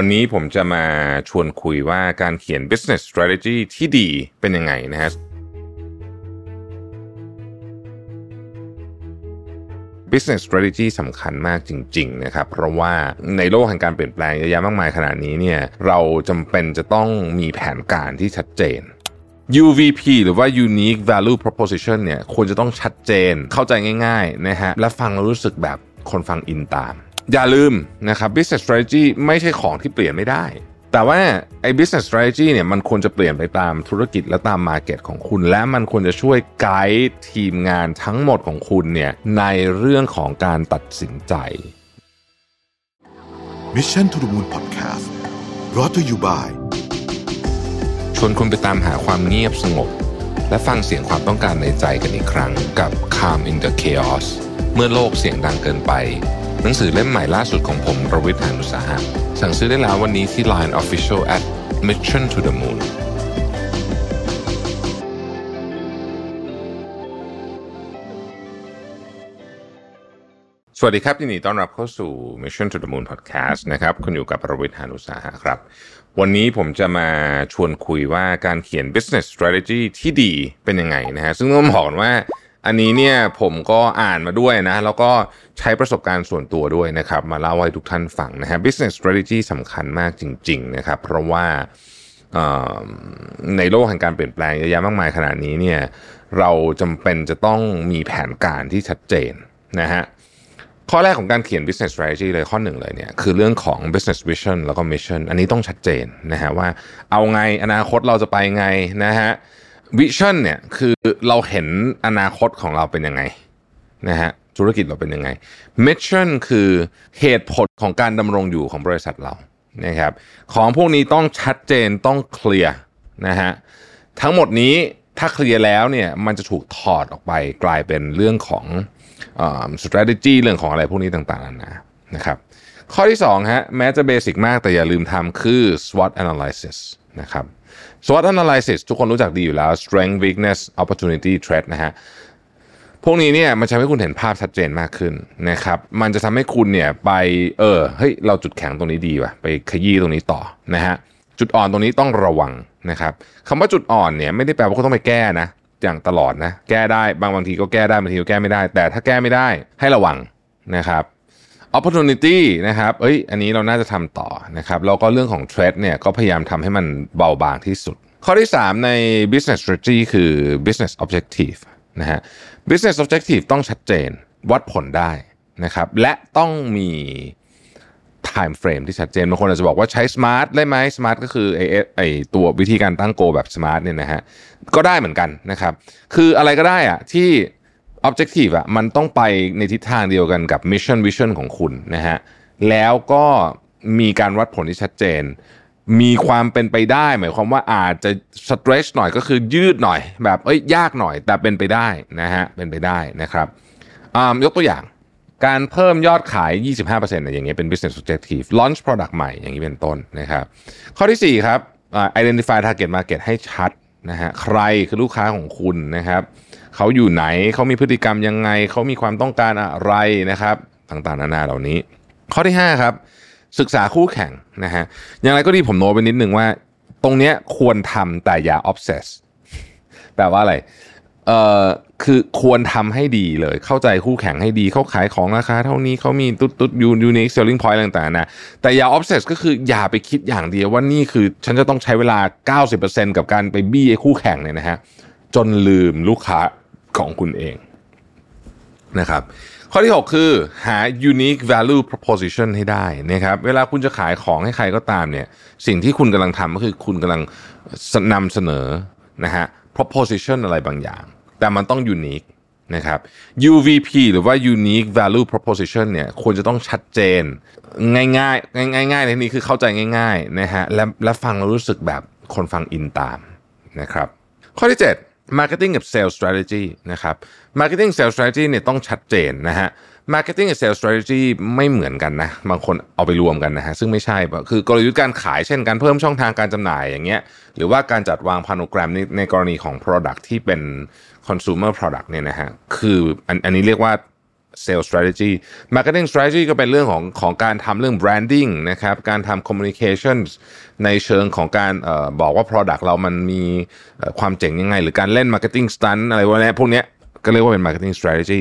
วันนี้ผมจะมาชวนคุยว่าการเขียน Business Strategy ที่ดีเป็นยังไงนะฮะ Business Strategy สำคัญมากจริงๆนะครับเพราะว่าในโลกแห่งการเปลี่ยนแปลงเยอะแยะมากมายขนาดนี้เนี่ยเราจำเป็นจะต้องมีแผนการที่ชัดเจนUVP หรือว่า Unique Value Proposition เนี่ยควรจะต้องชัดเจนเข้าใจง่ายๆนะฮะและฟังแล้วรู้สึกแบบคนฟังอินตามอย่าลืมนะครับ Business Strategy ไม่ใช่ของที่เปลี่ยนไม่ได้แต่ว่าไอ้ Business Strategy เนี่ยมันควรจะเปลี่ยนไปตามธุรกิจและตาม Market ของคุณและมันควรจะช่วยไกด์ทีมงานทั้งหมดของคุณเนี่ยในเรื่องของการตัดสินใจ Mission to the Moon Podcast brought to you byชวนคุณไปตามหาความเงียบสงบและฟังเสียงความต้องการในใจกันอีกครั้งกับ Calm in the Chaos เมื่อโลกเสียงดังเกินไปหนังสือเล่มใหม่ล่าสุดของผมรวิทย์ หาญอุตสาหะสั่งซื้อได้แล้ววันนี้ที่ Line Official @Mission to the Moonสวัสดีครับยินดีต้อนรับเข้าสู่ Mission to the Moon Podcast นะครับคุณอยู่กับประวิทย์หาญอุตสาหะครับวันนี้ผมจะมาชวนคุยว่าการเขียน Business Strategy ที่ดีเป็นยังไงนะฮะซึ่งต้องบอกว่าอันนี้เนี่ยผมก็อ่านมาด้วยนะแล้วก็ใช้ประสบการณ์ส่วนตัวด้วยนะครับมาเล่าให้ทุกท่านฟังนะฮะ Business Strategy สำคัญมากจริงๆนะครับเพราะว่าในโลกแห่งการเปลี่ยนแปลงเยอะแยะมากมายขนาดนี้เนี่ยเราจำเป็นจะต้องมีแผนการที่ชัดเจนนะฮะข้อแรกของการเขียน Business Strategy เลยข้อหนึ่งเลยเนี่ยคือเรื่องของ Business Vision แล้วก็ Mission อันนี้ต้องชัดเจนนะฮะว่าเอาไงอนาคตเราจะไปไงนะฮะ Vision เนี่ยคือเราเห็นอนาคตของเราเป็นยังไงนะฮะธุรกิจเราเป็นยังไง Mission คือเหตุผลของการดำรงอยู่ของบริษัทเรานะครับของพวกนี้ต้องชัดเจนต้องเคลียร์นะฮะทั้งหมดนี้ถ้าเคลียร์แล้วเนี่ยมันจะถูกถอดออกไปกลายเป็นเรื่องของstrategy เรื่องของอะไรพวกนี้ต่างๆนะครับข้อที่2ฮะแม้จะเบสิกมากแต่อย่าลืมทำคือ SWOT Analysis นะครับ SWOT Analysis ทุกคนรู้จักดีอยู่แล้ว Strength Weakness Opportunity Threat นะฮะพวกนี้เนี่ยมันทำให้คุณเห็นภาพชัดเจนมากขึ้นนะครับมันจะทำให้คุณเนี่ยไปเฮ้ยเราจุดแข็งตรงนี้ดีว่ะไปขยี้ตรงนี้ต่อนะฮะจุดอ่อนตรงนี้ต้องระวังนะครับคำว่าจุดอ่อนเนี่ยไม่ได้แปลว่าคุณต้องไปแก้นะอย่างตลอดนะแก้ได้บางทีก็แก้ได้บางทีก็แก้ไม่ได้แต่ถ้าแก้ไม่ได้ให้ระวังนะครับ opportunity นะครับอันนี้เราน่าจะทำต่อนะครับแล้วก็เรื่องของ threat เนี่ยก็พยายามทำให้มันเบาบางที่สุดข้อที่3ใน business strategy คือ business objective นะฮะ business objective ต้องชัดเจนวัดผลได้นะครับและต้องมี time frame ที่ชัดเจนบางคนอาจจะบอกว่าใช้ smart ได้ไหม smart ก็คือไอตัววิธีการตั้งโกแบบ smart เนี่ยนะฮะก็ได้เหมือนกันนะครับคืออะไรก็ได้อะที่ objective อะมันต้องไปในทิศทางเดียวกันกับ mission vision ของคุณนะฮะแล้วก็มีการวัดผลที่ชัดเจนมีความเป็นไปได้หมายความว่าอาจจะ stretch หน่อยก็คือยืดหน่อยแบบยากหน่อยแต่เป็นไปได้นะฮะเป็นไปได้นะครับยกตัวอย่างการเพิ่มยอดขาย 25% อย่างเงี้ยเป็น business objective launch product ใหม่อย่างนี้เป็นต้นนะครับข้อที่4ครับ identify target market ให้ชัดนะฮะใครคือลูกค้าของคุณนะครับเขาอยู่ไหนเขามีพฤติกรรมยังไงเขามีความต้องการอะไรนะครับต่างๆนานาเหล่านี้ข้อที่5ครับศึกษาคู่แข่งนะฮะอย่างไรก็ดีผมโน้ตไปนิดนึงว่าตรงเนี้ยควรทำแต่อย่า obsess แปลว่าอะไรคือควรทำให้ดีเลยเข้าใจคู่แข่งให้ดีเขาขายของราคาเท่านี้เขามีตุ๊ดunique selling point ต่างๆนะแต่อย่า obsess ก็คืออย่าไปคิดอย่างเดียวว่านี่คือฉันจะต้องใช้เวลา 90% กับการไปบี้ไอ้คู่แข่งเนี่ยนะฮะจนลืมลูกค้าของคุณเองนะครับข้อที่6คือหา unique value proposition ให้ได้นะครับเวลาคุณจะขายของให้ใครก็ตามเนี่ยสิ่งที่คุณกำลังทำก็คือคุณกำลังนำเสนอนะฮะ proposition อะไรบางอย่างแต่มันต้อง unique นะครับ UVP หรือว่า Unique Value Proposition เนี่ยควรจะต้องชัดเจนง่ายๆในที่นี้คือเข้าใจง่ายๆนะฮะและฟังแล้วรู้สึกแบบคนฟังอินตามนะครับข้อที่7 Marketing กับ Sales Strategy นะครับ Marketing Sales Strategy เนี่ยต้องชัดเจนนะฮะ Marketing กับ Sales Strategy ไม่เหมือนกันนะบางคนเอาไปรวมกันนะฮะซึ่งไม่ใช่คือกลยุทธ์การขายเช่นการเพิ่มช่องทางการจำหน่ายอย่างเงี้ยหรือว่าการจัดวางพาโนแกรมในกรณีของ Product ที่เป็นconsumer product เนี่ยนะฮะคืออันนี้เรียกว่า Sales Strategy Marketing Strategy ก็เป็นเรื่องของการทำเรื่อง Branding นะครับการทำ Communications ในเชิงของการบอกว่า Product เรามันมีความเจ๋งยังไงหรือการเล่น Marketing Stunt อะไรพวกนี้ก็เรียกว่าเป็น Marketing Strategy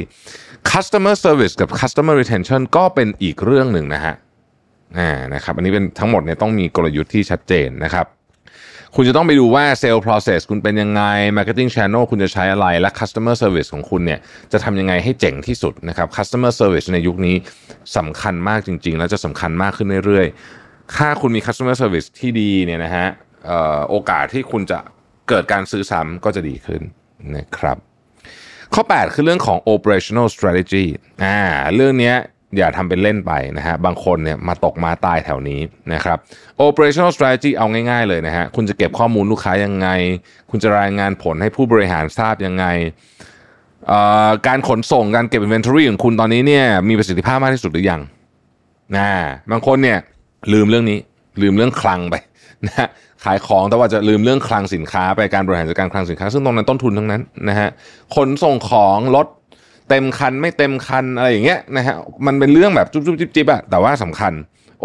Customer Service กับ Customer Retention ก็เป็นอีกเรื่องหนึ่งนะฮะนะครับอันนี้เป็นทั้งหมดเนี่ยต้องมีกลยุทธ์ที่ชัดเจนนะครับคุณจะต้องไปดูว่าเซลล์ process คุณเป็นยังไง marketing channel คุณจะใช้อะไรและ customer service ของคุณเนี่ยจะทำยังไงให้เจ๋งที่สุดนะครับ customer service ในยุคนี้สำคัญมากจริงๆแล้วจะสำคัญมากขึ้นเรื่อยๆถ้าคุณมี customer service ที่ดีเนี่ยนะฮะโอกาสที่คุณจะเกิดการซื้อซ้ำก็จะดีขึ้นนะครับข้อ8คือเรื่องของ operational strategy เรื่องนี้อย่าทำเป็นเล่นไปนะฮะบางคนเนี่ยมาตกมาตายแถวนี้นะครับ Operational Strategy เอาง่ายๆเลยนะฮะคุณจะเก็บข้อมูลลูกค้ายังไงคุณจะรายงานผลให้ผู้บริหารทราบยังไงการขนส่งการเก็บ Inventory ของคุณตอนนี้เนี่ยมีประสิทธิภาพมากที่สุดหรือยังบางคนเนี่ยลืมเรื่องนี้ลืมเรื่องคลังไปนะขายของแต่ว่าจะลืมเรื่องคลังสินค้าไปการบริหารจัดการคลังสินค้าซึ่งตรงนั้นต้นทุนทั้งนั้นนะฮะขนส่งของรถเต็มคันไม่เต็มคันอะไรอย่างเงี้ยนะฮะมันเป็นเรื่องแบบจุ๊บๆจิ๊บๆอ่ะแต่ว่าสำคัญ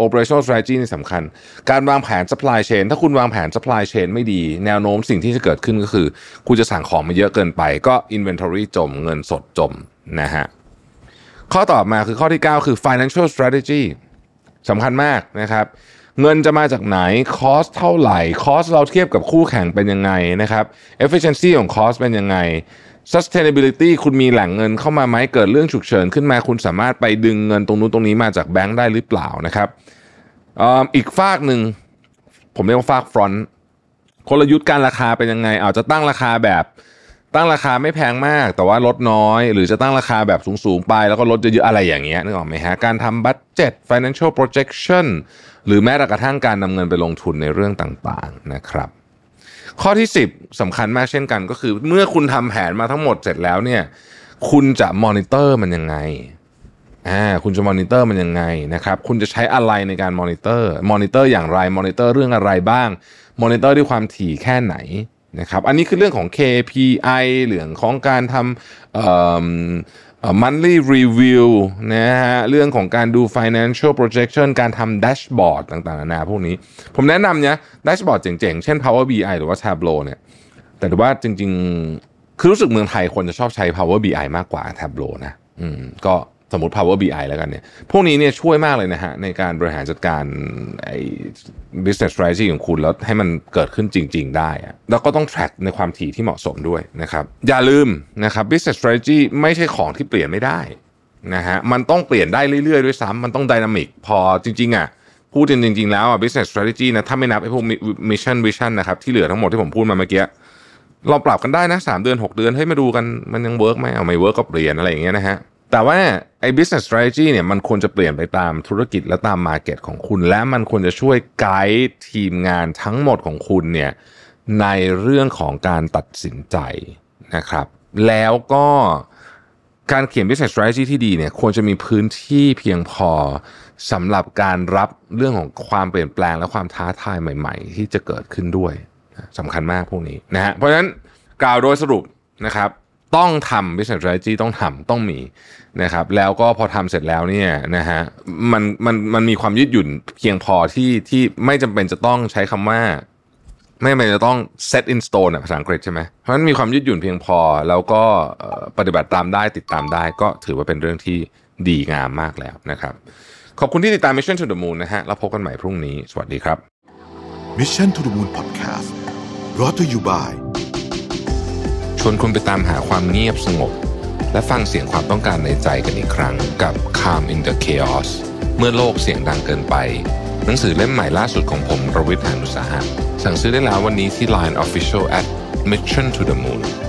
operational strategy นี่สำคัญการวางแผน supply chain ถ้าคุณวางแผน supply chain ไม่ดีแนวโน้มสิ่งที่จะเกิดขึ้นก็คือคุณจะสั่งของมาเยอะเกินไปก็ inventory จมเงินสดจมนะฮะข้อต่อมาคือข้อที่9คือ financial strategy สำคัญมากนะครับเงินจะมาจากไหนคอสเท่าไหร่คอสเราเทียบกับคู่แข่งเป็นยังไงนะครับ efficiency ของคอสเป็นยังไงsustainability คุณมีแหล่งเงินเข้ามาไหมเกิดเรื่องฉุกเฉินขึ้นมาคุณสามารถไปดึงเงินตรงนู้นตรงนี้มาจากแบงค์ได้หรือเปล่านะครับ อีกฝากหนึ่งผมเรียกว่าฝาก front กลยุทธ์การราคาเป็นยังไงอาจจะตั้งราคาแบบตั้งราคาไม่แพงมากแต่ว่าลดน้อยหรือจะตั้งราคาแบบสูงๆไปแล้วก็ลดเยอะๆอะไรอย่างเงี้ยนึกออกไหมฮะการทำบัดเจ็ต financial projection หรือแม้กระทั่งการนำเงินไปลงทุนในเรื่องต่างๆนะครับข้อที่10สำคัญมากเช่นกันก็คือเมื่อคุณทำแผนมาทั้งหมดเสร็จแล้วเนี่ยคุณจะมอนิเตอร์มันยังไงคุณจะมอนิเตอร์มันยังไงนะครับคุณจะใช้อะไรในการมอนิเตอร์อย่างไรมอนิเตอร์เรื่องอะไรบ้างมอนิเตอร์ด้วยความถี่แค่ไหนนะครับอันนี้คือเรื่องของ KPI เรื่องของการทำmonthly review นะฮะเรื่องของการดู financial projection การทำ dashboard ต่างๆนานาพวกนี้ผมแนะนำนะ dashboard เจ๋งๆเช่น Power BI หรือว่า Tableau เนี่ยแต่ว่าจริงๆคือรู้สึกเมืองไทยคนจะชอบใช้ Power BI มากกว่า Tableau นะก็สมมุติ Power BI แล้วกันเนี่ยพวกนี้เนี่ยช่วยมากเลยนะฮะในการบริหารจัดการไอ้ business strategy ของคุณแล้วให้มันเกิดขึ้นจริงๆได้แล้วก็ต้อง track ในความถี่ที่เหมาะสมด้วยนะครับอย่าลืมนะครับ business strategy ไม่ใช่ของที่เปลี่ยนไม่ได้นะฮะมันต้องเปลี่ยนได้เรื่อยๆด้วยซ้ำมันต้อง dynamic พอจริงๆพูดจริงๆแล้วbusiness strategy นะถ้าไม่นับไอ้พวก mission vision นะครับที่เหลือทั้งหมดที่ผมพูดมาเมื่อกี้เราปรับกันได้นะ3เดือน6เดือนให้มาดูกันมันยังเวิร์คมั้ยไม่เวิร์คก็เปลี่ยนอะไรอย่างเงี้ยนะฮะแต่ว่าไอ้ business strategy เนี่ยมันควรจะเปลี่ยนไปตามธุรกิจและตาม market ของคุณและมันควรจะช่วยไกด์ทีมงานทั้งหมดของคุณเนี่ยในเรื่องของการตัดสินใจนะครับแล้วก็การเขียน business strategy ที่ดีเนี่ยควรจะมีพื้นที่เพียงพอสำหรับการรับเรื่องของความเปลี่ยนแปลงและความท้าทายใหม่ๆที่จะเกิดขึ้นด้วยสำคัญมากพวกนี้นะฮะเพราะฉะนั้นกล่าวโดยสรุปนะครับต้องทำ business strategy ต้องมีนะครับแล้วก็พอทำเสร็จแล้วเนี่ยนะฮะมันมีความยืดหยุ่นเพียงพอที่ไม่จำเป็นจะต้องใช้คำว่าไม่จำเป็นจะต้อง set in stone ภาษาอังกฤษใช่ไหมเพราะฉะนั้นมีความยืดหยุ่นเพียงพอแล้วก็ปฏิบัติตามได้ติดตามได้ก็ถือว่าเป็นเรื่องที่ดีงามมากแล้วนะครับขอบคุณที่ติดตาม Mission to the Moon นะฮะแล้วพบกันใหม่พรุ่งนี้สวัสดีครับ Mission to the Moon Podcast brought to you byชวนคุณไปตามหาความเงียบสงบและฟังเสียงความต้องการในใจกันอีกครั้งกับ Calm in the Chaos เมื่อโลกเสียงดังเกินไปหนังสือเล่มใหม่ล่าสุดของผมรวิทย์ หาญอุตสาหะสั่งซื้อได้แล้ววันนี้ที่ Line Official @Mission to the Moon